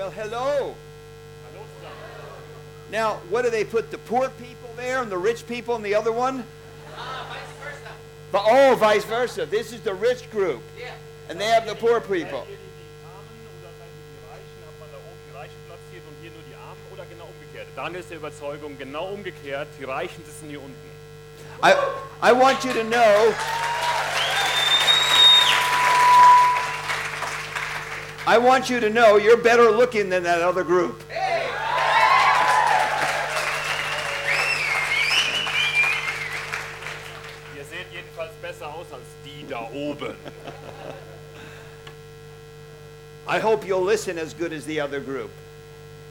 Well, hello. Now, what do they put the poor people there and the rich people and the other one? Vice versa. But, oh, vice versa. This is the rich group. Yeah. And they have the poor people. I want you to know. I want you to know you're better looking than that other group. Hey. Ihr seht jedenfalls besser aus als die da oben. I hope you'll listen as good as the other group.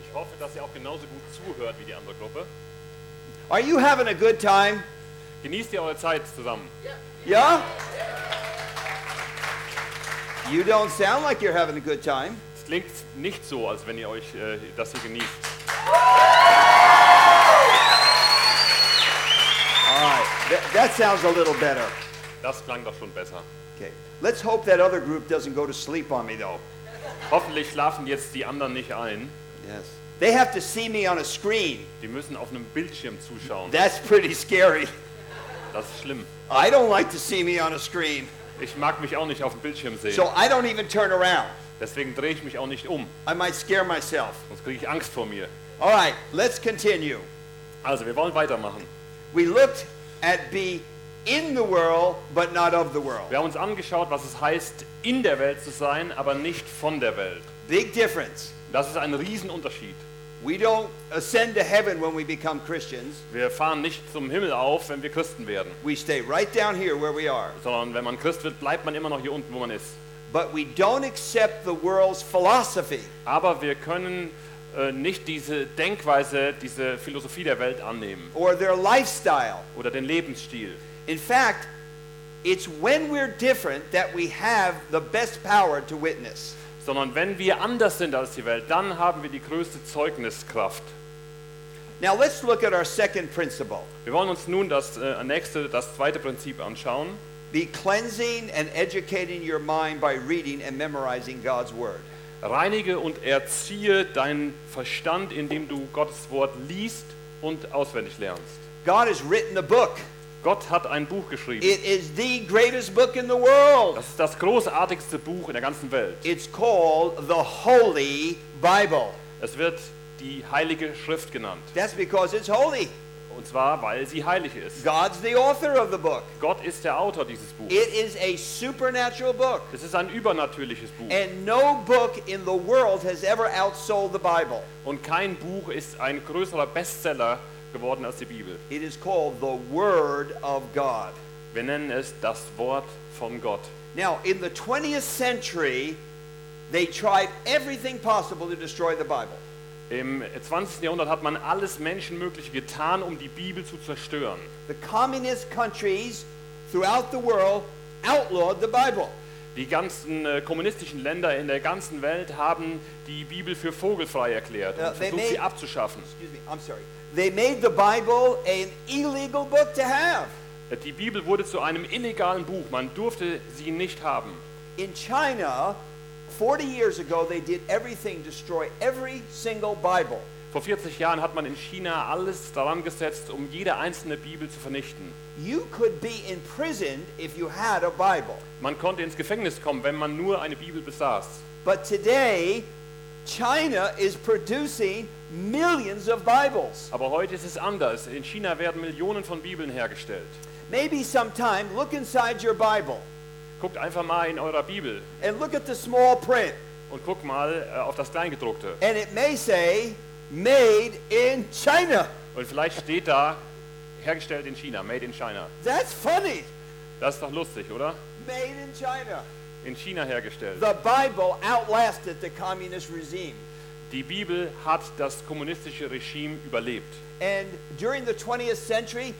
Ich hoffe, dass ihr auch genauso gut zuhört wie die andere Gruppe. Are you having a good time? Genießt ihr eure Zeit zusammen? Ja? You don't sound like you're having a good time. Es klingt nicht so, als wenn ihr euch das hier genießt. All right. That sounds a little better. Das klang doch schon besser. Okay. Let's hope that other group doesn't go to sleep on me though. Hoffentlich schlafen jetzt die anderen nicht ein. Yes. They have to see me on a screen. Die müssen auf einem Bildschirm zuschauen. That's pretty scary. Das ist schlimm. I don't like to see me on a screen. Ich mag mich auch nicht auf dem Bildschirm sehen. So I don't even turn around. Deswegen drehe ich mich auch nicht um. I might scare myself. Sonst kriege ich Angst vor mir. All right, let's continue. Also, wir wollen weitermachen. We looked at be in the world, but not of the world. Wir haben uns angeschaut, was es heißt, in der Welt zu sein, aber nicht von der Welt. Big difference. Das ist ein Riesenunterschied. We don't ascend to heaven when we become Christians. Wir fahren nicht zum Himmel auf, wenn wir Christen werden. We stay right down here where we are. Sondern wenn man Christ wird, bleibt man immer noch hier unten, wo man ist. But we don't accept the world's philosophy. Aber wir können nicht diese Denkweise, diese Philosophie der Welt annehmen. Or their lifestyle. Oder den Lebensstil. In fact, it's when we're different that we have the best power to witness. Sondern wenn wir anders sind als die Welt, dann haben wir die größte Zeugniskraft. Now let's look at our second principle. Wir wollen uns nun das zweite Prinzip anschauen. Be cleansing and educating your mind by reading and memorizing God's word. Reinige und erziehe deinen Verstand, indem du Gottes Wort liest und auswendig lernst. God has written a book. Gott hat ein Buch geschrieben. It is the greatest book in the world. Das ist das großartigste Buch in der ganzen Welt. It's called the Holy Bible. Es wird die Heilige Schrift genannt. That's because it's holy. Und zwar, weil sie heilig ist. God's the author of the book. Gott ist der Autor dieses Buches. It is a supernatural book. Es ist ein übernatürliches Buch. And no book in the world has ever outsold the Bible. Und kein Buch ist ein größerer Bestseller geworden als die Bibel. It is called the Word of God. Wir nennen es das Wort von Gott. Now in the 20th century they tried everything possible to destroy the Bible. Im 20. Jahrhundert hat man alles Menschenmögliche getan, um die Bibel zu zerstören. The communist countries throughout the world outlawed the Bible. Die ganzen kommunistischen Länder in der ganzen Welt haben die Bibel für vogelfrei erklärt und versucht, sie abzuschaffen. Excuse me, I'm sorry. They made the Bible an illegal book to have. Die Bibel wurde zu einem illegalen Buch. Man durfte sie nicht haben. In China, 40 years ago, they did everything, destroy every single Bible. Vor 40 Jahren hat man in China alles daran gesetzt, um jede einzelne Bibel zu vernichten. You could be imprisoned if you had a Bible. Man konnte ins Gefängnis kommen, wenn man nur eine Bibel besaß. But today, China is producing millions of Bibles. Aber heute ist es anders. In China werden Millionen von Bibeln hergestellt. Maybe sometime look inside your Bible. Guckt einfach mal in eurer Bibel. And look at the small print. Und guck mal auf das Kleingedruckte. And it may say made in China. Und vielleicht steht da hergestellt in China, made in China. That's funny. Das ist doch lustig, oder? Made in China. In China hergestellt. The Bible outlasted the communist regime. Die Bibel hat das kommunistische Regime überlebt. And during the 20th century,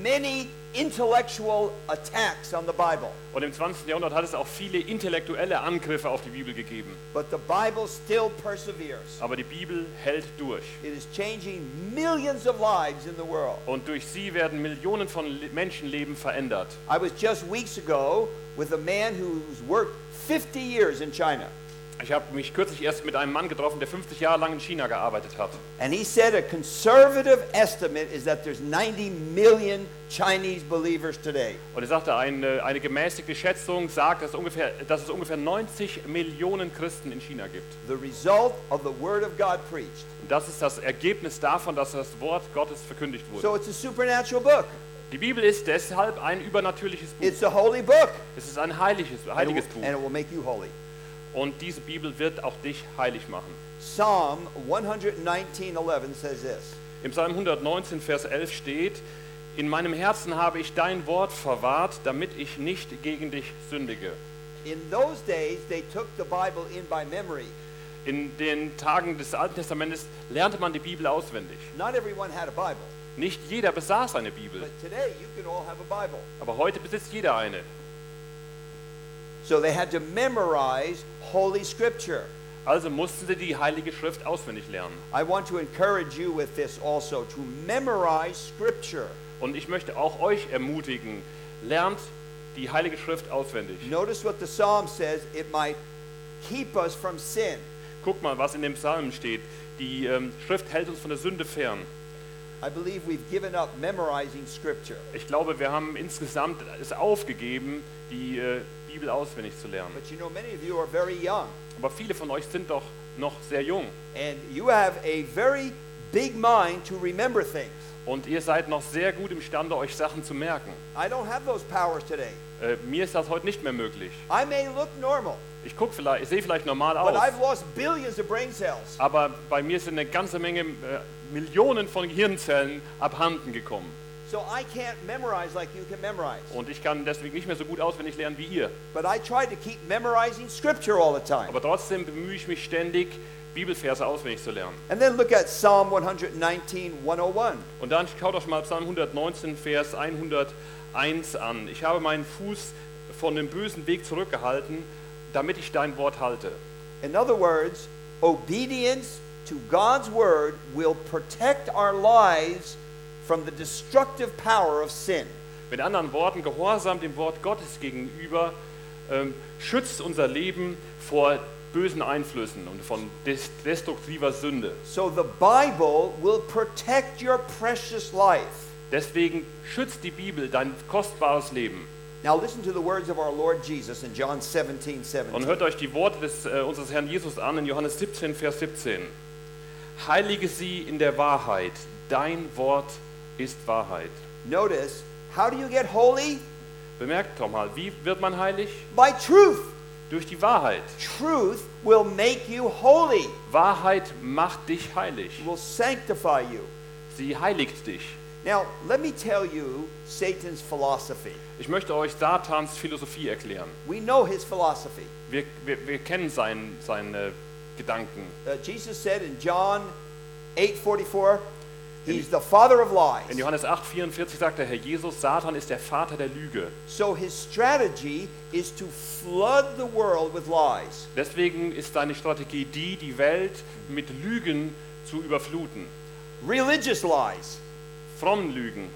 many intellectual attacks on the Bible. Und im 20. Jahrhundert hat es auch viele intellektuelle Angriffe auf die Bibel gegeben. But the Bible still perseveres. Aber die Bibel hält durch. It is changing millions of lives in the world. Und durch sie werden Millionen von Menschenleben verändert. I was just weeks ago with a man who's worked 50 years in China. Ich habe mich kürzlich erst mit einem Mann getroffen, der 50 Jahre lang in China gearbeitet hat. And he said a conservative estimate is that there's 90 million Chinese believers today. Und er sagte, eine gemäßigte Schätzung sagt, dass es ungefähr 90 Millionen Christen in China gibt. The result of the word of God preached. Und das ist das Ergebnis davon, dass das Wort Gottes verkündigt wurde. So it's a supernatural book. Die Bibel ist deshalb ein übernatürliches Buch. It's a holy book. Es ist ein heiliges Buch. And it will make you holy. Und diese Bibel wird auch dich heilig machen. Psalm 119:11 says this. Im Psalm 119, Vers 11 steht: In meinem Herzen habe ich dein Wort verwahrt, damit ich nicht gegen dich sündige. In those days they took the Bible in by memory. In den Tagen des Alten Testamentes lernte man die Bibel auswendig. Not everyone had a Bible. Nicht jeder besaß eine Bibel. But today you can all have a Bible. Aber heute besitzt jeder eine. So they had to memorize Holy Scripture. Also mussten sie die Heilige Schrift auswendig lernen. I want to encourage you with this also, to memorize Scripture. Und ich möchte auch euch ermutigen, lernt die Heilige Schrift auswendig. Notice what the Psalm says, it might keep us from sin. Guck mal, was in dem Psalm steht. Die Schrift hält uns von der Sünde fern. I believe we've given up memorizing Scripture. Ich glaube, wir haben insgesamt es aufgegeben, die Bibel auswendig zu lernen. But you know, many of you are very young. Aber viele von euch sind doch noch sehr jung. And you have a very big mind to remember things. Und ihr seid noch sehr gut imstande, euch Sachen zu merken. I don't have those powers today. Mir ist das heute nicht mehr möglich. I may look normal. Ich sehe vielleicht normal aus. But I've lost billions of brain cells. Aber bei mir sind eine ganze Menge Millionen von Gehirnzellen abhanden gekommen. So I can't memorize like you can memorize. Und ich kann deswegen nicht mehr so gut auswendig lernen wie ihr. But I try to keep memorizing scripture all the time. Aber trotzdem bemühe ich mich ständig, Bibelverse auswendig zu lernen. And then look at Psalm 119:101. Und dann schaut euch mal Psalm 119 Vers 101 an. Ich habe meinen Fuß von dem bösen Weg zurückgehalten, damit ich dein Wort halte. In other words, obedience to God's word will protect our lives from the destructive power of sin. Mit anderen Worten, Gehorsam dem Wort Gottes gegenüber schützt unser Leben vor bösen Einflüssen und von destruktiver Sünde. So the Bible will protect your precious life. Deswegen schützt die Bibel dein kostbares Leben. Now listen to the words of our Lord Jesus in John 17:17. Und hört euch die Worte unseres Herrn Jesus an in Johannes 17, Vers 17. Heilige sie in der Wahrheit. Dein Wort ist Wahrheit. Notice, how do you get holy? Bemerkt doch mal, wie wird man heilig? By truth. Durch die Wahrheit. Truth will make you holy. Wahrheit macht dich heilig. Will sanctify you. Sie heiligt dich. Now, let me tell you Satan's philosophy. Ich möchte euch Satans Philosophie erklären. We know his philosophy. Wir kennen seine Gedanken. Jesus said in John 8:44, he's the father of lies. In Johannes 8:44 sagt der Herr Jesus, Satan ist der Vater der Lüge. So his strategy is to flood the world with lies. Deswegen ist seine Strategie die Welt mit Lügen zu überfluten. Religious lies. Frommen Lügen.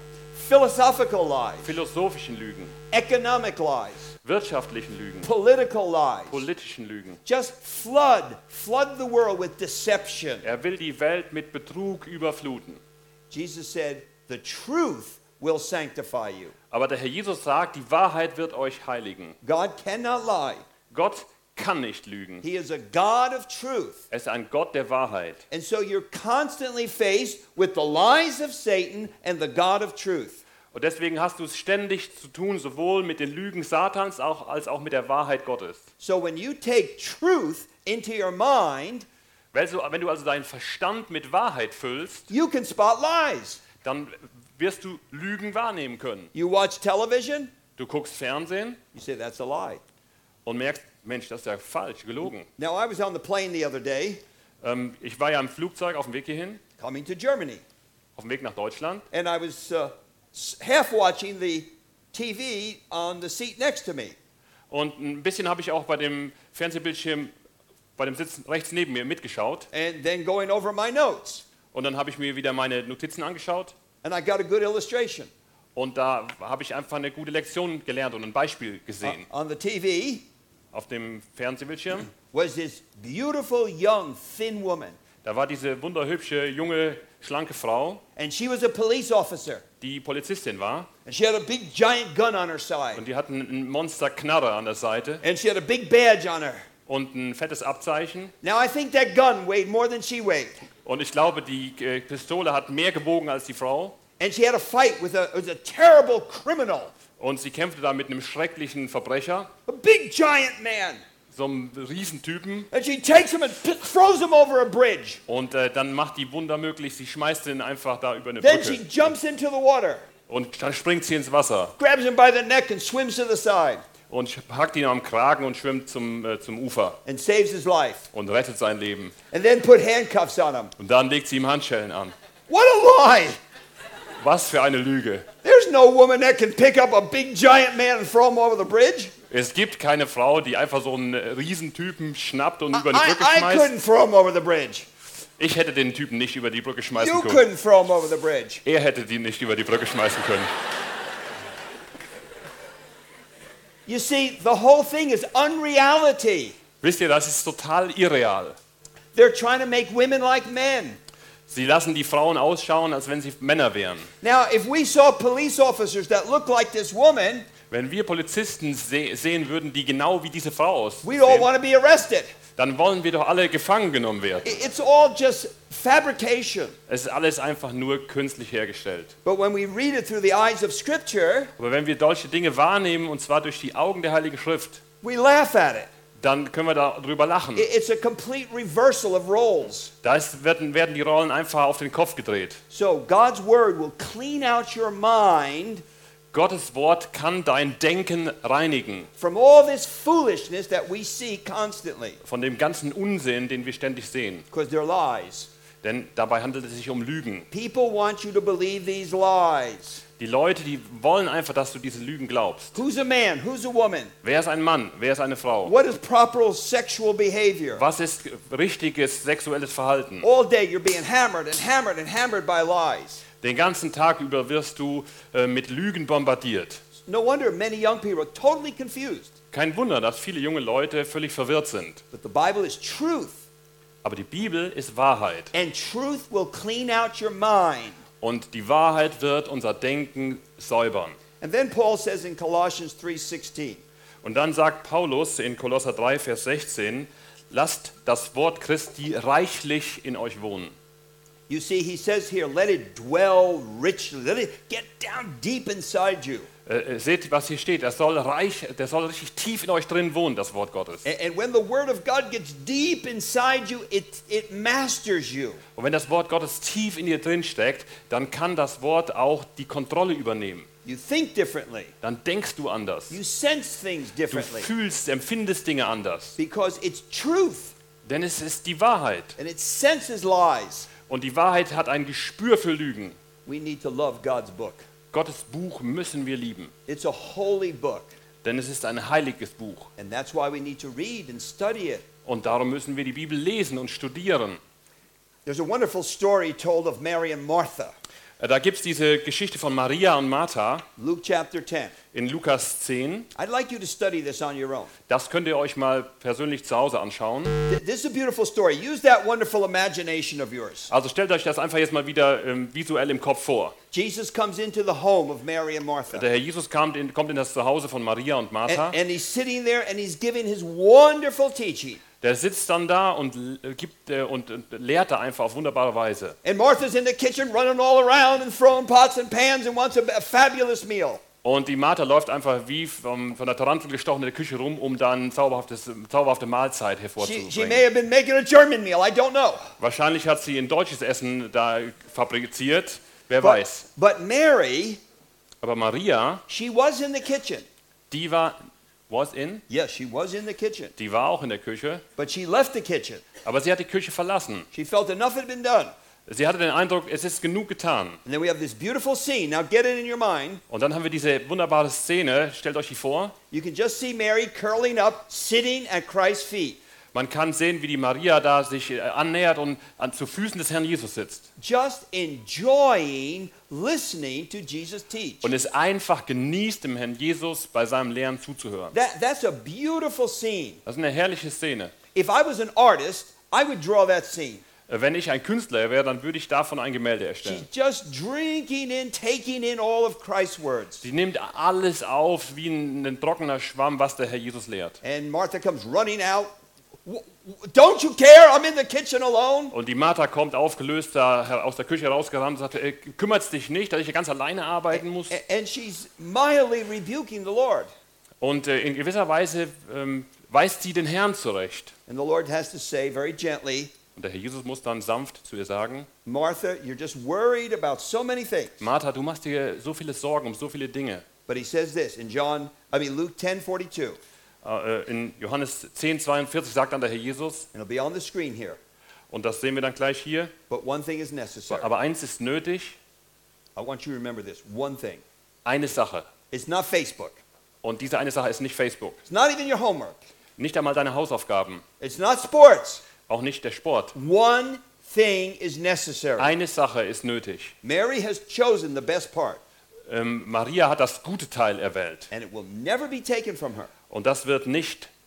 Philosophical lies. Philosophischen Lügen. Economic lies. Wirtschaftlichen Lügen. Political lies. Politischen Lügen. Just flood the world with deception. Will die Welt mit Betrug überfluten. Jesus said, the truth will sanctify you. Aber der Herr Jesus sagt, die Wahrheit wird euch heiligen. God cannot lie. Gott kann nicht lügen. He is a God of truth. Er ist ein Gott der Wahrheit. And so you're constantly faced with the lies of Satan and the God of truth. Und deswegen hast du es ständig zu tun, sowohl mit den Lügen Satans als auch mit der Wahrheit Gottes. So when you take truth into your mind, wenn du also deinen Verstand mit Wahrheit füllst, you can spot lies. Dann wirst du Lügen wahrnehmen können. You watch television? Du guckst Fernsehen? You say that's a lie. Und merkst, Mensch, das ist ja falsch, gelogen. Now I was on the plane the other day. Ich war ja im Flugzeug auf dem Weg hierhin. Coming to Germany. Auf dem Weg nach Deutschland. And I was half watching the TV on the seat next to me. Und ein bisschen habe ich auch bei dem Fernsehbildschirm, bei dem Sitzen rechts neben mir mitgeschaut. And then going over my notes. Und dann habe ich mir wieder meine Notizen angeschaut. And I got a good illustration. Und da habe ich einfach eine gute Lektion gelernt und ein Beispiel gesehen. On the TV. auf dem Fernsehbildschirm was this beautiful young thin woman. Da war diese wunderhübsche junge schlanke Frau. And she was a police officer. Die Polizistin war. And she had a big giant gun on her side. Und die hat einen Monsterknarre an der Seite. And she had a big badge on her. Und ein fettes Abzeichen. Now I think that gun weighed more than she weighed. Und ich glaube, die Pistole hat mehr gewogen als die Frau. And she had a fight with a terrible criminal. Und sie kämpfte da mit einem schrecklichen Verbrecher. A big giant man. So einem Riesentypen. And she takes him and throws him over a bridge. Und dann macht die Wunder möglich, sie schmeißt ihn einfach da über eine Brücke. Then she jumps into the water. Und dann springt sie ins Wasser. Grabs him by the neck and swims to the side. Und packt ihn am Kragen und schwimmt zum Ufer. And saves his life. Und rettet sein Leben. And then put handcuffs on him. Und dann legt sie ihm Handschellen an. What a lie! Was für eine Lüge. There's no woman that can pick up a big giant man and throw him over the bridge. Es gibt keine Frau, die einfach so einen Riesentypen schnappt und über die Brücke schmeißt. I couldn't throw him over the bridge. Ich hätte den Typen nicht über die Brücke schmeißen können. You couldn't throw him over the bridge. Er hätte ihn nicht über die Brücke schmeißen können. You see, the whole thing is unreality. Wisst ihr, das ist total irreal. They're trying to make women like men. Sie lassen die Frauen ausschauen, als wenn sie Männer wären. Now, if we saw police officers that look like this woman, wenn wir Polizisten sehen würden, die genau wie diese Frau aussehen, we all want to be arrested. Dann wollen wir doch alle gefangen genommen werden. It's all just fabrication. Es ist alles einfach nur künstlich hergestellt. But when we read it through the eyes of Scripture, aber wenn wir solche Dinge wahrnehmen, und zwar durch die Augen der Heiligen Schrift, we laugh at it. Dann können wir darüber lachen. It's a complete reversal of roles. Da werden die Rollen einfach auf den Kopf gedreht. So God's word will clean out your mind. Gottes Wort kann dein Denken reinigen. From all this foolishness that we see constantly. Von dem ganzen Unsinn, den wir ständig sehen. Because they're lies. Denn dabei handelt es sich um Lügen. People want you to believe these lies. Die Leute, die wollen einfach, dass du diese Lügen glaubst. Who's a man? Who's a woman? Wer ist ein Mann? Wer ist eine Frau? What is proper sexual behavior? Was ist richtiges sexuelles Verhalten? All day you're being hammered and hammered and hammered by lies. Den ganzen Tag über wirst du mit Lügen bombardiert. No wonder many young people are totally confused. Kein Wunder, dass viele junge Leute völlig verwirrt sind. But the Bible is truth. Aber die Bibel ist Wahrheit. And truth will clean out your mind. Und die Wahrheit wird unser Denken säubern. And then Paul says in Colossians 3:16. Und dann sagt Paulus in Kolosser 3, Vers 16, lasst das Wort Christi reichlich in euch wohnen. You see, he says here, let it dwell richly, let it get down deep inside you. Seht, was hier steht, das soll richtig tief in euch drin wohnen, das Wort Gottes. And when the word of God gets deep inside you, it masters you. Und wenn das Wort Gottes tief in dir drin steckt, dann kann das Wort auch die Kontrolle übernehmen. You think differently. Dann denkst du anders. You sense things differently. Du empfindest Dinge anders. Because it's truth. Denn es ist die Wahrheit. And it senses lies. Und die Wahrheit hat ein Gespür für Lügen. We need to love God's book. Gottes Buch müssen wir lieben. It's a holy book. Denn es ist ein heiliges Buch. And that's why we need to read and study it. Und darum müssen wir die Bibel lesen und studieren. There's a wonderful story told of Mary and Martha. Da gibt's diese Geschichte von Maria und Martha. Luke chapter 10. In Lukas 10. I'd like you to study this on your own. Das könnt ihr euch mal persönlich zu Hause anschauen. This is a beautiful story. Use that wonderful imagination of yours. Also stellt euch das einfach jetzt mal wieder visuell im Kopf vor. Jesus comes into the home of Mary and Martha. Der Herr Jesus kommt in das Zuhause von Maria und Martha. And he's sitting there and he's giving his wonderful teaching. Der sitzt dann da und gibt und lehrt da einfach auf wunderbare Weise. And Martha's in the kitchen running all around and throwing pots and pans and wants a fabulous meal. Und die Martha läuft einfach wie von der Tarantel gestochen in der Küche rum, um dann zauberhafte Mahlzeit hervorzubringen. She may have been making a German meal, I don't know. Wahrscheinlich hat sie ein deutsches Essen da fabriziert, wer weiß. But Mary, aber Maria, she was in the kitchen. Die war Yes, she was in the kitchen. Die war auch in der Küche. But she left the kitchen. Aber sie hat die Küche verlassen. She felt enough had been done. Sie hatte den Eindruck, es ist genug getan. And then we have this beautiful scene. Now get it in your mind. Und dann haben wir diese wunderbare Szene. Stellt euch die vor. You can just see Mary curling up, sitting at Christ's feet. Man kann sehen, wie die Maria da sich annähert und zu Füßen des Herrn Jesus sitzt. Just enjoying listening to Jesus teach. Und es einfach genießt, dem Herrn Jesus bei seinem Lehren zuzuhören. That's a beautiful scene. Das ist eine herrliche Szene. If I was an artist, I would draw that scene. Wenn ich ein Künstler wäre, dann würde ich davon ein Gemälde erstellen. Sie nimmt alles auf wie ein trockener Schwamm, was der Herr Jesus lehrt. And Martha comes running out. Don't you care? I'm in the kitchen alone. Und die Martha kommt aufgelöst da aus der Küche herausgerannt und sagt: Kümmert's dich nicht, dass ich hier ganz alleine arbeiten muss? And she's mildly rebuking the Lord. Und in gewisser Weise weist sie den Herrn zurecht. And the Lord has to say very gently. Und der Herr Jesus muss dann sanft zu ihr sagen: Martha, you're just worried about so many things. Martha, du machst dir so viele Sorgen um so viele Dinge. But he says this in Luke 10:42. In Johannes 10:42 sagt dann der Herr Jesus. And it'll be on the screen here. Und das sehen wir dann gleich hier. But one thing is necessary. Aber eins ist nötig. I want you to remember this one thing. Eine Sache. It's not Facebook. Und diese eine Sache ist nicht Facebook. It's not even your homework. Nicht einmal deine Hausaufgaben. It's not sports. Auch nicht der Sport. One thing is necessary. Eine Sache ist nötig. Mary has chosen the best part. Maria hat das gute Teil erwählt. And it will never be taken from her. Und das wird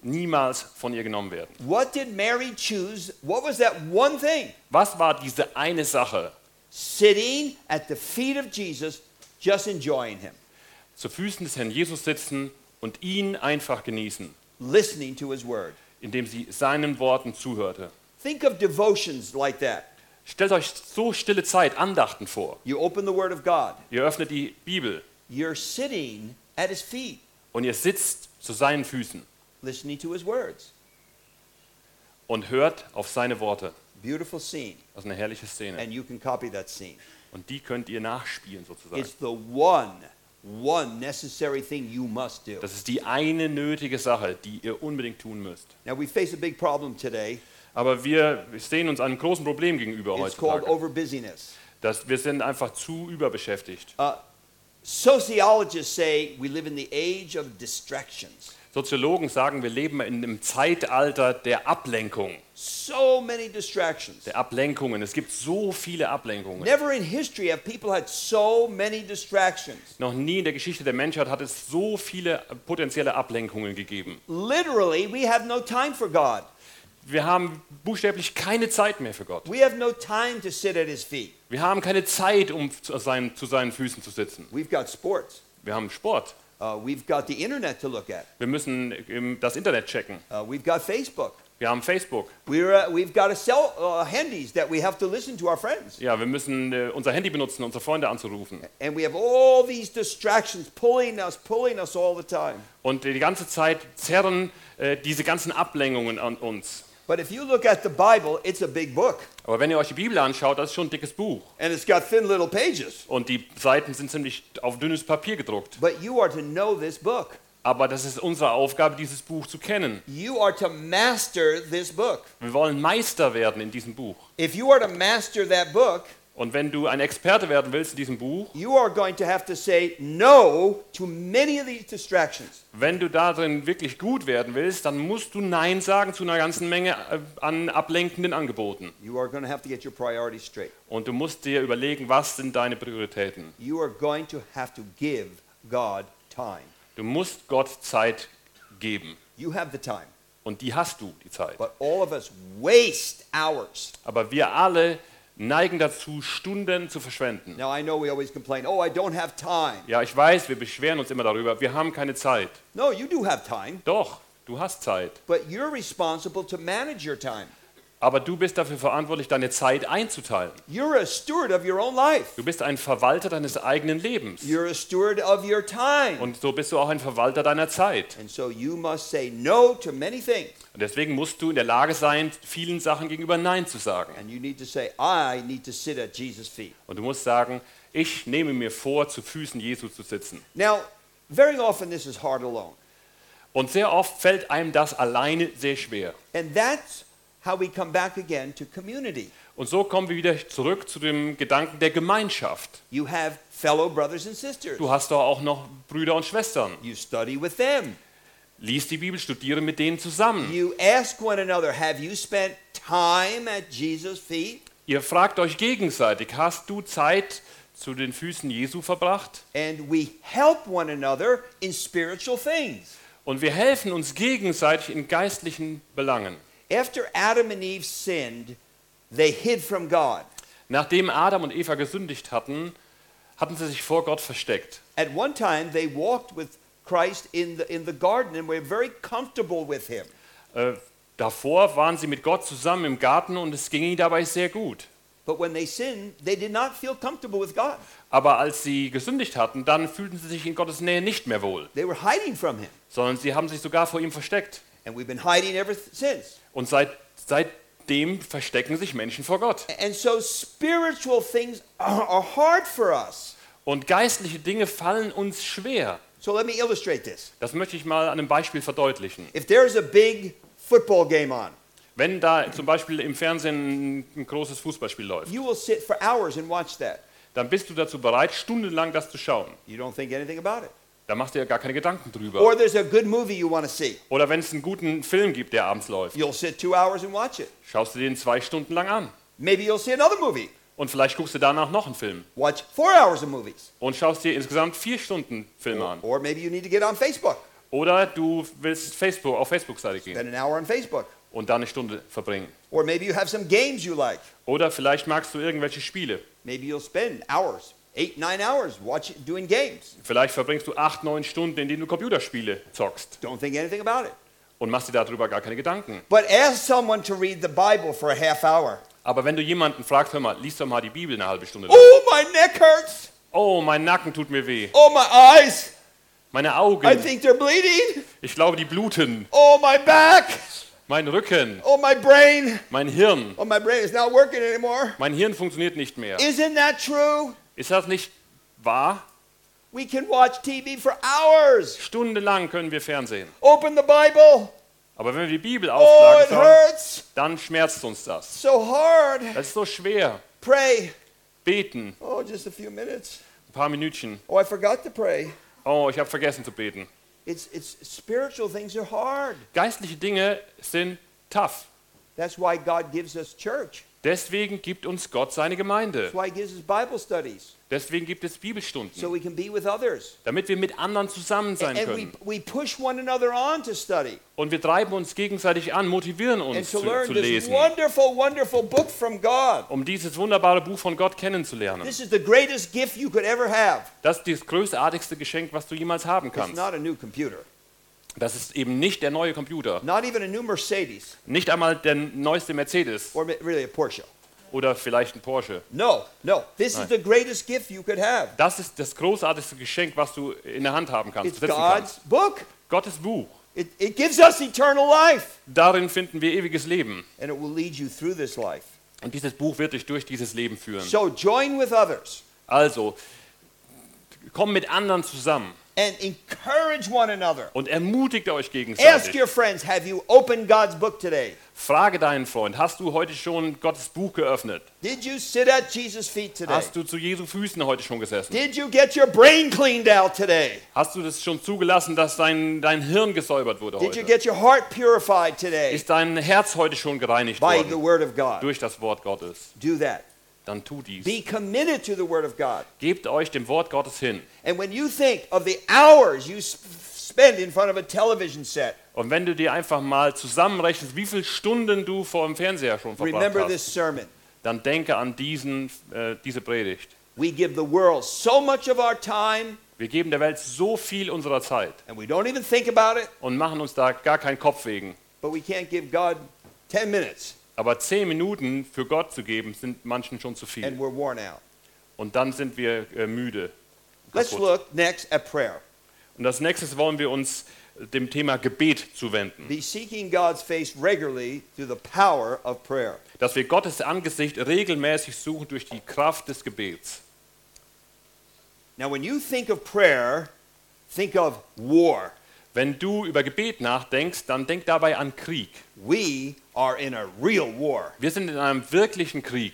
niemals von ihr genommen werden. What did Mary choose? What was that one thing? Was war diese eine Sache? Sitting at the feet of Jesus, just enjoying him. Zu Füßen des Herrn Jesus sitzen und ihn einfach genießen. Listening to his word. Indem sie seinen Worten zuhörte. Think of devotions like that. Stellt euch so stille Zeit, Andachten vor. You open the Word of God. Ihr öffnet die Bibel. You're sitting at his feet. Und ihr sitzt zu seinen Füßen. Listening to his words. Und hört auf seine Worte. Beautiful scene. Das ist eine herrliche Szene. And you can copy that scene. Und die könnt ihr nachspielen sozusagen. It's the one necessary thing you must do. Das ist die eine nötige Sache, die ihr unbedingt tun müsst. Now we face a big problem today. Aber wir stehen uns einem großen Problem gegenüber heute. It's called overbusyness. Wir sind einfach zu überbeschäftigt. Sociologists say we live in the age of distractions. Soziologen sagen, wir leben in einem Zeitalter der Ablenkung. So many distractions. Der Ablenkungen. Es gibt so viele Ablenkungen. Never in history have people had so many distractions. Noch nie in der Geschichte der Menschheit hat es so viele potenzielle Ablenkungen gegeben. Literally, we have no time for God. Wir haben buchstäblich keine Zeit mehr für Gott. We have no time to sit at his feet. Wir haben keine Zeit, um zu seinen Füßen zu sitzen. We've got sports. Wir haben Sport. We've got the internet to look at. Wir müssen das Internet checken. We've got Facebook. Wir haben Facebook. We've got handies that we have to listen to our friends. Ja, wir müssen unser Handy benutzen, unsere Freunde anzurufen. And we have all these distractions pulling us all the time. Und die ganze Zeit zerren diese ganzen Ablenkungen an uns. But if you look at the Bible, it's a big book. Aber wenn ihr euch die Bibel anschaut, das ist schon ein dickes Buch. And it's got thin little pages. Und die Seiten sind ziemlich auf dünnes Papier gedruckt. But you are to know this book. Aber das ist unsere Aufgabe, dieses Buch zu kennen. You are to master this book. Wir wollen Meister werden in diesem Buch. If you are to master that book, und wenn du ein Experte werden willst in diesem Buch, you are going to have to say no to many of these distractions. Wenn du darin wirklich gut werden willst, dann musst du Nein sagen zu einer ganzen Menge an ablenkenden Angeboten. You are going to have to get your priorities straight. Und du musst dir überlegen, was sind deine Prioritäten. You are going to have to give God time. Du musst Gott Zeit geben. You have the time. Und die hast du, die Zeit. But all of us waste hours. Aber wir alle neigen dazu, Stunden zu verschwenden. Now I know we always complain, oh, I don't have time. Ja, ich weiß, wir beschweren uns immer darüber, wir haben keine Zeit. No, you do have time. Doch, du hast Zeit. But you're responsible to manage your time. Aber du bist dafür verantwortlich, deine Zeit einzuteilen. You're a steward of your own life. Du bist ein Verwalter deines eigenen Lebens. You're a steward of your time. Und so bist du auch ein Verwalter deiner Zeit. And so you must say no to many things. Und deswegen musst du in der Lage sein, vielen Sachen gegenüber Nein zu sagen. And you need to say, I need to sit at Jesus' feet. Und du musst sagen, ich nehme mir vor, zu Füßen Jesu zu sitzen. Now, very often this is hard alone. Und sehr oft fällt einem das alleine sehr schwer. And that's how we come back again to community. Und so kommen wir wieder zurück zu dem Gedanken der Gemeinschaft. You have fellow brothers and sisters. Du hast doch auch noch Brüder und Schwestern. You study with them. Lies die Bibel, studiere mit denen zusammen. You ask one another, have you spent time at Jesus' feet? Ihr fragt euch gegenseitig, hast du Zeit zu den Füßen Jesu verbracht? And we help one another in spiritual things. Und wir helfen uns gegenseitig in geistlichen Belangen. After Adam and Eve sinned, they hid from God. Nachdem Adam und Eva gesündigt hatten, hatten sie sich vor Gott versteckt. At one time they walked with Christ in the garden and were very comfortable with him. Davor waren sie mit Gott zusammen im Garten und es ging ihnen dabei sehr gut. But when they sinned, they did not feel comfortable with God. Aber als sie gesündigt hatten, dann fühlten sie sich in Gottes Nähe nicht mehr wohl. They were hiding from him. Sondern sie haben sich sogar vor ihm versteckt. And we've been hiding ever since. Und seitdem verstecken sich Menschen vor Gott. And so spiritual things are hard for us. Und geistliche Dinge fallen uns schwer. So let me illustrate this. Das möchte ich mal an einem Beispiel verdeutlichen. If there is a big football game on. Wenn da zum Beispiel im Fernsehen ein großes Fußballspiel läuft, you will sit for hours and watch that. Dann bist du dazu bereit, stundenlang das zu schauen. You don't think anything about it. Da machst du ja gar keine Gedanken drüber. Or there's a good movie you want to see. Oder wenn es einen guten Film gibt, der abends läuft, you'll sit 2 hours and watch it. Schaust du den 2 Stunden lang an. Maybe you'll see another movie. Und vielleicht guckst du danach noch einen Film. Watch 4 hours of movies. Und schaust dir insgesamt 4 Stunden Filme an. Or maybe you need to get on Facebook. Oder du willst auf Facebook-Seite gehen. Spend an hour on Facebook. Und dann eine Stunde verbringen. Or maybe you have some games you like. Oder vielleicht magst du irgendwelche Spiele. Maybe you'll spend hours, 8-9 hours watching doing games. Vielleicht verbringst du 8-9 Stunden, in denen du Computerspiele zockst. Don't think anything about it. Und machst dir darüber gar keine Gedanken. But ask someone to read the Bible for a half hour. Aber wenn du jemanden fragst, hör mal, lies doch mal die Bibel eine halbe Stunde lang. Oh, my neck hurts. Oh, mein Nacken tut mir weh. Oh, my eyes. Meine Augen. I think they're bleeding. Ich glaube, die bluten. Oh, my back. Mein Rücken. Oh, my brain. Mein Hirn. Oh, my brain is not working anymore. Mein Hirn funktioniert nicht mehr. Isn't that true? Ist das nicht wahr? We can watch TV for hours. Stundenlang können wir fernsehen. Open the Bible. Aber wenn wir die Bibel aufschlagen, oh, it hurts. Dann schmerzt uns das. So hard. Das ist so schwer. Pray. Beten. Oh, just a few minutes. Ein paar Minütchen. Oh, I forgot to pray. Oh, ich habe vergessen zu beten. It's spiritual things are hard. Geistliche Dinge sind tough. That's why God gives us church. Deswegen gibt uns Gott seine Gemeinde. That's why he gives us Bible studies. Deswegen gibt es Bibelstunden. So we can be with others. Damit wir mit anderen zusammen sein können. We push one another on to study. Und wir treiben uns gegenseitig an, motivieren uns and to learn this wonderful, wonderful book from God. Um dieses wunderbare Buch von Gott kennenzulernen. This is the greatest gift you could ever have. Das ist das größtartigste Geschenk, was du jemals haben kannst. It's not a new computer. Das ist eben nicht der neue Computer. Not even a new Mercedes. Nicht einmal der neueste Mercedes. Or really a Porsche. Oder vielleicht ein Porsche. No. This is the greatest gift you could have. Das ist das großartigste Geschenk, was du in der Hand haben kannst. It's God's book. Gottes Buch. It gives us eternal life. Darin finden wir ewiges Leben. And it will lead you through this life. Und dieses Buch wird dich durch dieses Leben führen. So join with others. Also komm mit anderen zusammen. And encourage one another. Und ermutigt euch gegenseitig. Ask your friends, have you opened God's book today? Frage deinen Freund, hast du heute schon Gottes Buch geöffnet? Did you sit at Jesus' feet today? Hast du zu Jesu Füßen heute schon gesessen? Did you get your brain cleaned out today? Hast du das schon zugelassen, dass dein Hirn gesäubert wurde heute? Did you get your heart purified today? Ist dein Herz heute schon gereinigt worden? By the word of God. Durch das Wort Gottes. Do that. Dann tu dies. Be committed to the word of God. Gebt euch dem Wort Gottes hin. And when you think of the hours you spend in front of a television set. Und wenn du dir einfach mal zusammenrechnest, wie viele Stunden du vor dem Fernseher schon verbracht remember hast. This sermon. Dann denke an diese Predigt. We give the world so much of our time. Wir geben der Welt so viel unserer Zeit. And we don't even think about it. Und machen uns da gar keinen Kopf wegen. But we can't give God 10 minutes. Aber 10 Minuten für Gott zu geben, sind manchen schon zu viel. And we're worn out. Und dann sind wir müde. Let's look next at prayer. Und als nächstes wollen wir uns dem Thema Gebet zuwenden. Be seeking God's face regularly through the power of prayer. Dass wir Gottes Angesicht regelmäßig suchen durch die Kraft des Gebets. Now when you think of prayer, think of war. Wenn du über Gebet nachdenkst, dann denk dabei an Krieg. We are in a real war. Wir sind in einem wirklichen Krieg.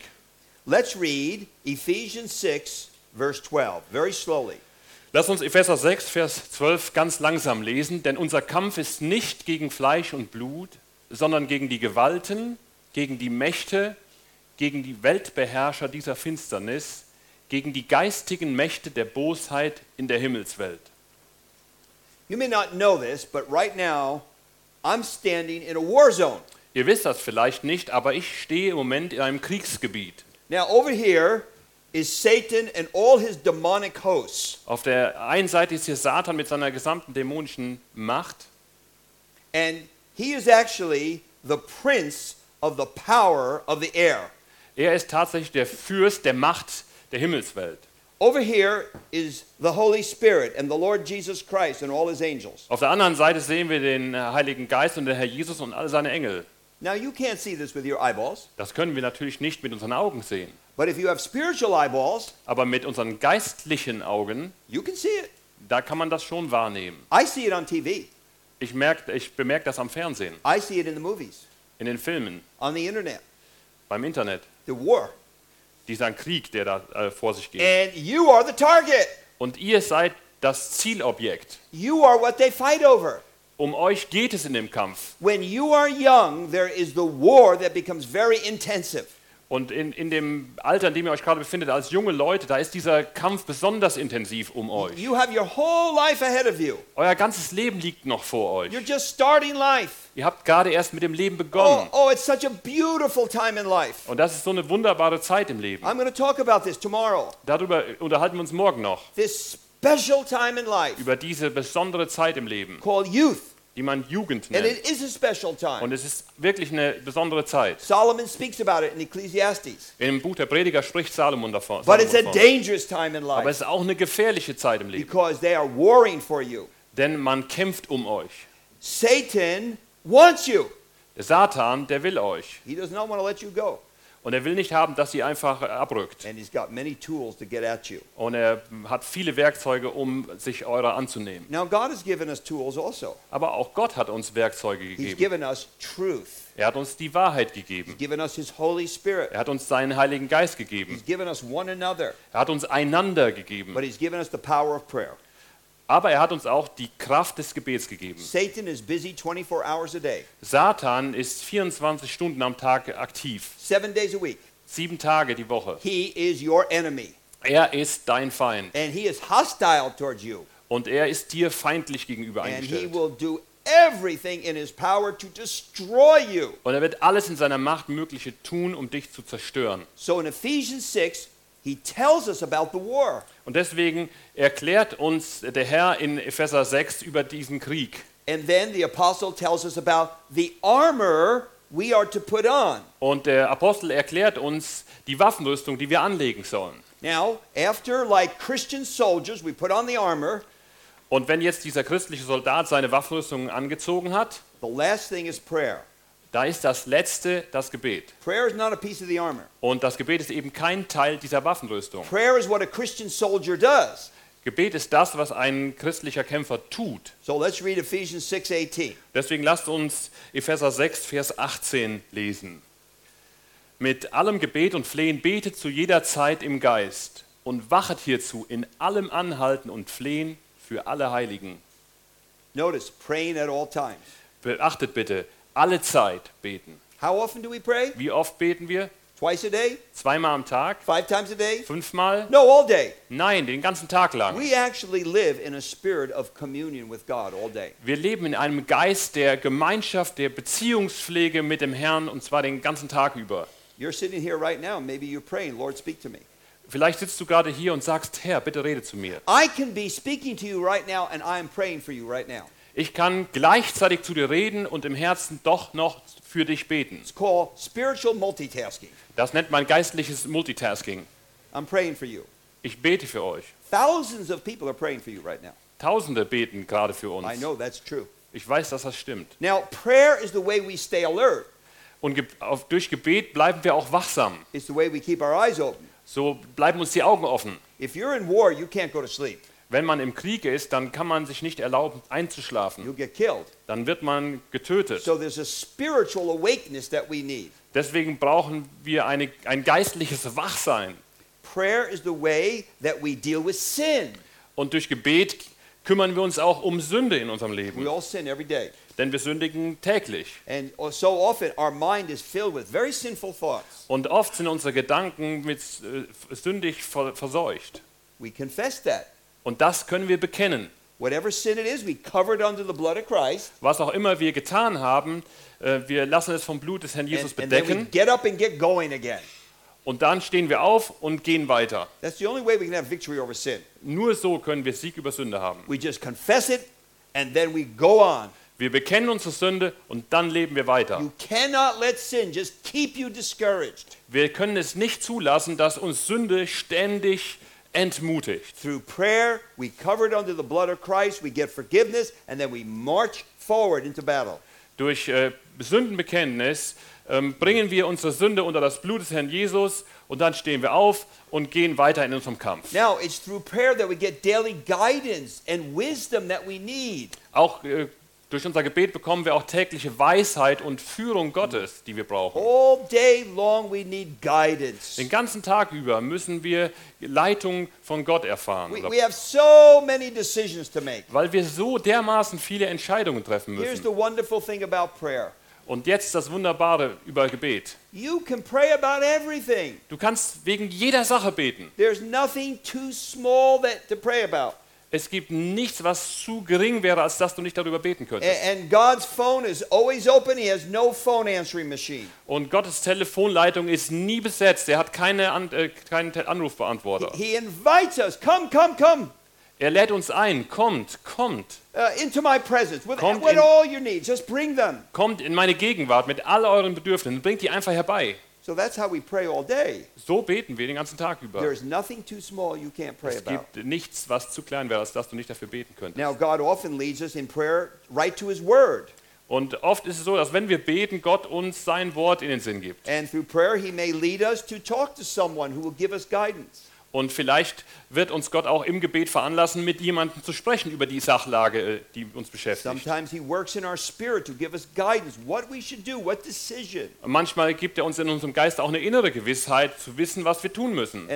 Let's read Ephesians 6 verse 12 very slowly. Lass uns Epheser 6, Vers 12 ganz langsam lesen, denn unser Kampf ist nicht gegen Fleisch und Blut, sondern gegen die Gewalten, gegen die Mächte, gegen die Weltbeherrscher dieser Finsternis, gegen die geistigen Mächte der Bosheit in der Himmelswelt. You may not know this, but right now I'm standing in a war zone. Ihr wisst das vielleicht nicht, aber ich stehe im Moment in einem Kriegsgebiet. Now over here is Satan and all his demonic hosts. Auf der einen Seite ist hier Satan mit seiner gesamten dämonischen Macht. And he is actually the prince of the power of the air. Er ist tatsächlich der Fürst der Macht der Himmelswelt. Over here is the Holy Spirit and the Lord Jesus Christ and all his angels. Auf der anderen Seite sehen wir den Heiligen Geist und den Herr Jesus und all seine Engel. Now you can't see this with your eyeballs. Das können wir natürlich nicht mit unseren Augen sehen. But if you have spiritual eyeballs, aber mit unseren geistlichen Augen, you can see it. Da kann man das schon wahrnehmen. I see it on TV. Ich bemerke das am Fernsehen. I see it in the movies. In den Filmen. On the internet. Beim Internet. The war. Dieser Krieg, der da vor sich geht. And you are the target. Und ihr seid das Zielobjekt. You are what they fight over. Um euch geht es in dem Kampf. When you are young, there is the war that becomes very intensive. Und in dem Alter, in dem ihr euch gerade befindet, als junge Leute, da ist dieser Kampf besonders intensiv um euch. You have your whole life ahead of you. Euer ganzes Leben liegt noch vor euch. You're just starting life. Ihr habt gerade erst mit dem Leben begonnen. Oh, it's such a beautiful time in life. Und das ist so eine wunderbare Zeit im Leben. I'm going to talk about this tomorrow. Darüber unterhalten wir uns morgen noch. This special time in life. Über diese besondere Zeit im Leben. Called youth. Die man Jugend nennt. And it is a special time. Und es ist wirklich eine besondere Zeit. Solomon speaks about it in Ecclesiastes. Im Buch der Prediger spricht Salomon davon. But it's a dangerous time in life. Aber es ist auch eine gefährliche Zeit im Leben. Because they are warring for you. Denn man kämpft um euch. Satan wants you. Satan, der will euch. He does not want to let you go. Und er will nicht haben, dass ihr einfach abrückt. And he's got many tools to get at you. Und er hat viele Werkzeuge, um sich eurer anzunehmen. Now God has given us tools also. Aber auch Gott hat uns Werkzeuge gegeben. He's given us truth. Er hat uns die Wahrheit gegeben. He's given us his Holy Spirit. Er hat uns seinen Heiligen Geist gegeben. He's given us one another. Er hat uns einander gegeben. But he's given us the power of prayer. Aber er hat uns auch die Kraft des Gebets gegeben. Satan is busy 24 hours a day. Satan ist 24 Stunden am Tag aktiv. 7 days a week. 7 Tage die Woche. He is your enemy. Er ist dein Feind. And he is hostile towards you. Und er ist dir feindlich gegenüber eingestellt. And he will do everything in his power to destroy you. Und er wird alles in seiner Macht Mögliche tun, um dich zu zerstören. So in Ephesians 6 he tells us about the war. Und deswegen erklärt uns der Herr in Epheser 6 über diesen Krieg. And then the apostle tells us about the armor we are to put on. Und der Apostel erklärt uns die Waffenrüstung, die wir anlegen sollen. Now, after like Christian soldiers, we put on the armor. Und wenn jetzt dieser christliche Soldat seine Waffenrüstung angezogen hat, the last thing is prayer. Da ist das Letzte das Gebet. Prayer is not a piece of the armor. Und das Gebet ist eben kein Teil dieser Waffenrüstung. Prayer is what a Christian soldier does. Gebet ist das, was ein christlicher Kämpfer tut. So let's read Ephesians 6:18. Deswegen lasst uns Epheser 6, Vers 18 lesen. Mit allem Gebet und Flehen betet zu jeder Zeit im Geist und wachet hierzu in allem Anhalten und Flehen für alle Heiligen. Notice, praying at all times. Beachtet bitte, alle Zeit beten. How often do we pray? Wie oft beten wir? Twice a day? Zweimal am Tag? 5 times a day? 5-mal? No, all day. Nein, den ganzen Tag lang. We actually live in a spirit of communion with God all day. Wir leben in einem Geist der Gemeinschaft, der Beziehungspflege mit dem Herrn, und zwar den ganzen Tag über. You're sitting here right now, maybe you're praying, Lord, speak to me. Vielleicht sitzt du gerade hier und sagst, Herr, bitte rede zu mir. I can be speaking to you right now and I am praying for you right now. Ich kann gleichzeitig zu dir reden und im Herzen doch noch für dich beten. Das nennt man geistliches Multitasking. I'm praying for you. Ich bete für euch. Thousands of people are praying for you right now. Tausende beten gerade für uns. I know that's true. Ich weiß, dass das stimmt. Now, prayer is the way we stay alert. Und durch Gebet bleiben wir auch wachsam. It's the way we keep our eyes open. So bleiben uns die Augen offen. If you're in war, you can't go to sleep. Wenn man im Krieg ist, dann kann man sich nicht erlauben, einzuschlafen. Dann wird man getötet. So there's a spiritual awakeness that we need. Deswegen brauchen wir ein geistliches Wachsein. Prayer is the way that we deal with sin. Und durch Gebet kümmern wir uns auch um Sünde in unserem Leben. We all sin every day. Denn wir sündigen täglich. And so often our mind is filled with very sinful thoughts. Und oft sind unsere Gedanken mit sündig verseucht. We confess that. Und das können wir bekennen. Whatever sin it is, we cover it under the blood of Christ. Was auch immer wir getan haben, wir lassen es vom Blut des Herrn Jesus bedecken. And then we get up and get going again. Und dann stehen wir auf und gehen weiter. That's the only way we can have victory over sin. Nur so können wir Sieg über Sünde haben. We just confess it and then we go on. Wir bekennen unsere Sünde und dann leben wir weiter. You cannot let sin just keep you discouraged. Wir können es nicht zulassen, dass uns Sünde ständig entmutigt. Through prayer we covered under the blood of Christ, we get forgiveness and then we march forward into battle. Durch Sündenbekenntnis bringen wir unsere Sünde unter das Blut des Herrn Jesus und dann stehen wir auf und gehen weiter in unserem Kampf. Now it's through prayer that we get daily guidance and wisdom that we need. Auch durch unser Gebet bekommen wir auch tägliche Weisheit und Führung Gottes, die wir brauchen. All day long we need guidance. Den ganzen Tag über müssen wir Leitung von Gott erfahren. We have so many decisions to make. Weil wir so dermaßen viele Entscheidungen treffen müssen. Here's the wonderful thing about prayer. Und jetzt das Wunderbare über Gebet. You can pray about everything. Du kannst wegen jeder Sache beten. There's nothing too small that to pray about. Es gibt nichts, was zu gering wäre, als dass du nicht darüber beten könntest. And God's phone is always open. He has no phone answering machine. Und Gottes Telefonleitung ist nie besetzt. Er hat keinen Anrufbeantworter. He invites us. Come, come, come. Er lädt uns ein. Kommt, kommt. Into my presence with all you need. Just bring them. Kommt in meine Gegenwart mit all euren Bedürfnissen. Bringt die einfach herbei. So that's how we pray all day. So beten wir den ganzen Tag über. There is nothing too small you can't pray about. Es gibt nichts, was zu klein wäre, als dass du nicht dafür beten könntest. Now God often leads us in prayer right to His Word. Und oft ist es so, dass wenn wir beten, Gott uns sein Wort in den Sinn gibt. And through prayer He may lead us to talk to someone who will give us guidance. Und vielleicht wird uns Gott auch im Gebet veranlassen, mit jemandem zu sprechen über die Sachlage, die uns beschäftigt. Und manchmal gibt er uns in unserem Geist auch eine innere Gewissheit, zu wissen, was wir tun müssen.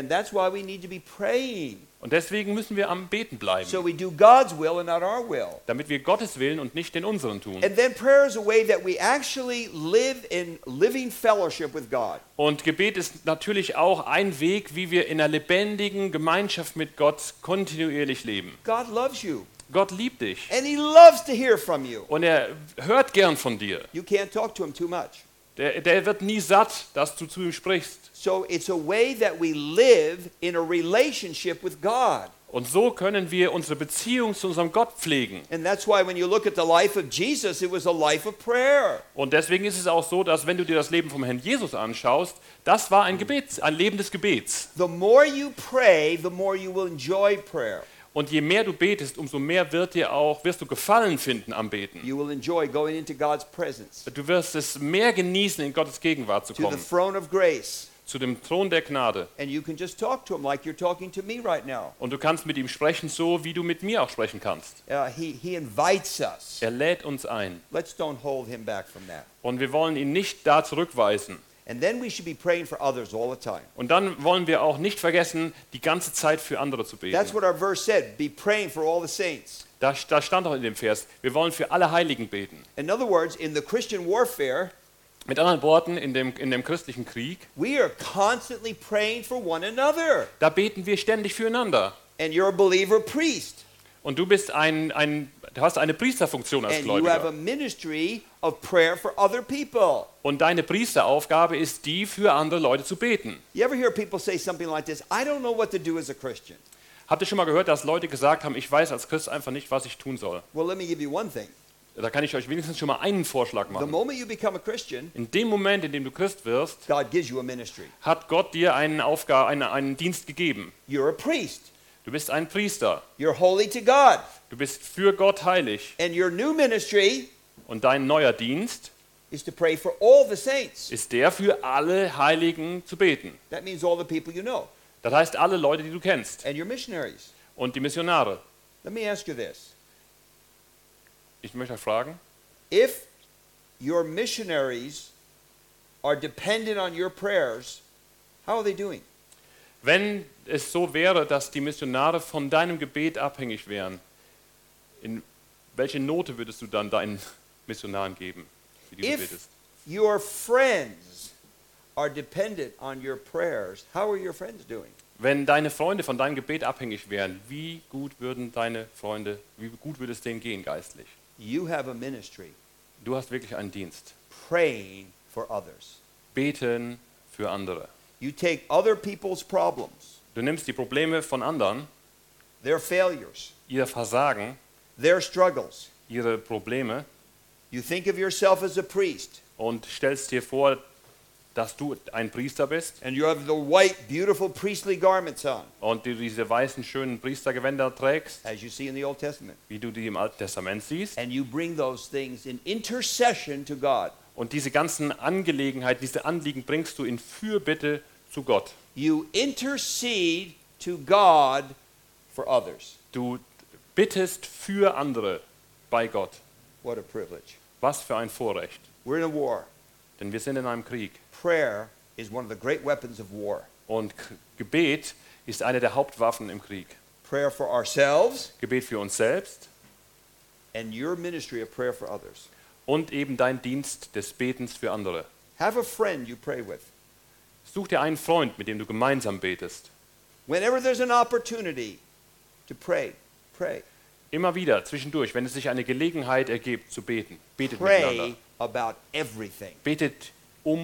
Und deswegen müssen wir am Beten bleiben. So we do God's will and not our will. Damit wir Gottes Willen und nicht den unseren tun. And then prayer is a way that we actually live in living fellowship with God. Und Gebet ist natürlich auch ein Weg, wie wir in einer lebendigen Gemeinschaft mit Gott kontinuierlich leben. God loves you. Gott liebt dich. And he loves to hear from you. Und er hört gern von dir. You can't talk to him too much. Der wird nie satt, dass du zu ihm sprichst. So it's a way that we live in a relationship with God. Und so können wir unsere Beziehung zu unserem Gott pflegen. And that's why when you look at the life of Jesus, it was a life of prayer. Und deswegen ist es auch so, dass wenn du dir das Leben vom Herrn Jesus anschaust, das war ein Leben des Gebets. The more you pray, the more you will enjoy prayer. Und je mehr du betest, umso mehr wirst du Gefallen finden am Beten. You will enjoy going into God's presence. Du wirst es mehr genießen, in Gottes Gegenwart zu kommen. To the throne of grace. Zu dem Thron der Gnade. Und du kannst mit ihm sprechen, so wie du mit mir auch sprechen kannst. He invites us. Er lädt uns ein. Let's don't hold him back from that. Und wir wollen ihn nicht da zurückweisen. And then we should be praying for others all the time. Und dann wollen wir auch nicht vergessen, die ganze Zeit für andere zu beten. That's what our verse said, be praying for all the saints. Da stand auch in dem Vers, wir wollen für alle Heiligen beten. In other words, in the Christian warfare. Mit anderen Worten, in dem christlichen Krieg, we are constantly praying for one another. Da beten wir ständig füreinander. And you're a believer priest. Und du bist du hast eine Priesterfunktion als Gläubiger. And you have a ministry of prayer for other people. Und deine Priesteraufgabe ist die, für andere Leute zu beten. You ever hear people say something like this? I don't know what to do as a Christian. Habt ihr schon mal gehört, dass Leute gesagt haben, ich weiß als Christ einfach nicht, was ich tun soll? Well, let me give you one thing. Da kann ich euch wenigstens schon mal einen Vorschlag machen. In dem Moment, in dem du Christ wirst, hat Gott dir einen Dienst gegeben. Du bist ein Priester. Du bist für Gott heilig. Und dein neuer Dienst ist der, für alle Heiligen zu beten. Das heißt, alle Leute, die du kennst. Und die Missionare. Let me ask you this. Ich möchte fragen, if your missionaries are dependent on your prayers, how are they doing? Wenn es so wäre, dass die Missionare von deinem Gebet abhängig wären, in welche Note würdest du dann deinen Missionaren geben, wie du betest? Your friends are dependent on your prayers. How are your friends doing? Wenn deine Freunde von deinem Gebet abhängig wären, wie gut würde es denen gehen geistlich? You have a ministry. Du hast wirklich einen Dienst. Praying for others. Beten für andere. You take other people's problems. Du nimmst die Probleme von anderen. Their failures. Ihr Versagen. Their struggles. Ihre Probleme. You think of yourself as a priest. Und stellst dir vor, dass du ein Priester bist. And you have the white, beautiful priestly garments on. Und du diese weißen, schönen Priestergewänder trägst. As you see in the Old Testament. Wie du die im Alten Testament siehst. And you bring those things in intercession to God. Und diese ganzen Angelegenheiten, diese Anliegen bringst du in Fürbitte zu Gott. You intercede to God for others. Du bittest für andere bei Gott. What a privilege. Was für ein Vorrecht. We're in a war. Denn wir sind in einem Krieg. Prayer is one of the great weapons of war. Und Gebet ist eine der Hauptwaffen im Krieg. Prayer for ourselves. Gebet für uns selbst. And your ministry of prayer for others. Und eben dein Dienst des Betens für andere. Have a friend you pray with. Such dir einen Freund, mit dem du gemeinsam betest. Whenever there's an opportunity to pray, pray. Immer wieder zwischendurch, wenn es sich eine Gelegenheit ergibt zu beten, betet miteinander. About everything. Betet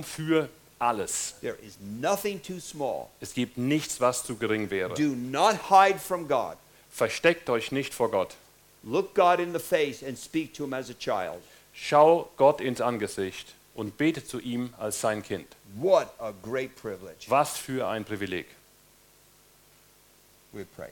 für alles. There is nothing too small. Es gibt nichts, was zu gering wäre. Do not hide from God. Versteckt euch nicht vor Gott. Look God in the face and speak to him as a child. Schau Gott ins Angesicht und bete zu ihm als sein Kind. What a great privilege. Was für ein Privileg. We pray.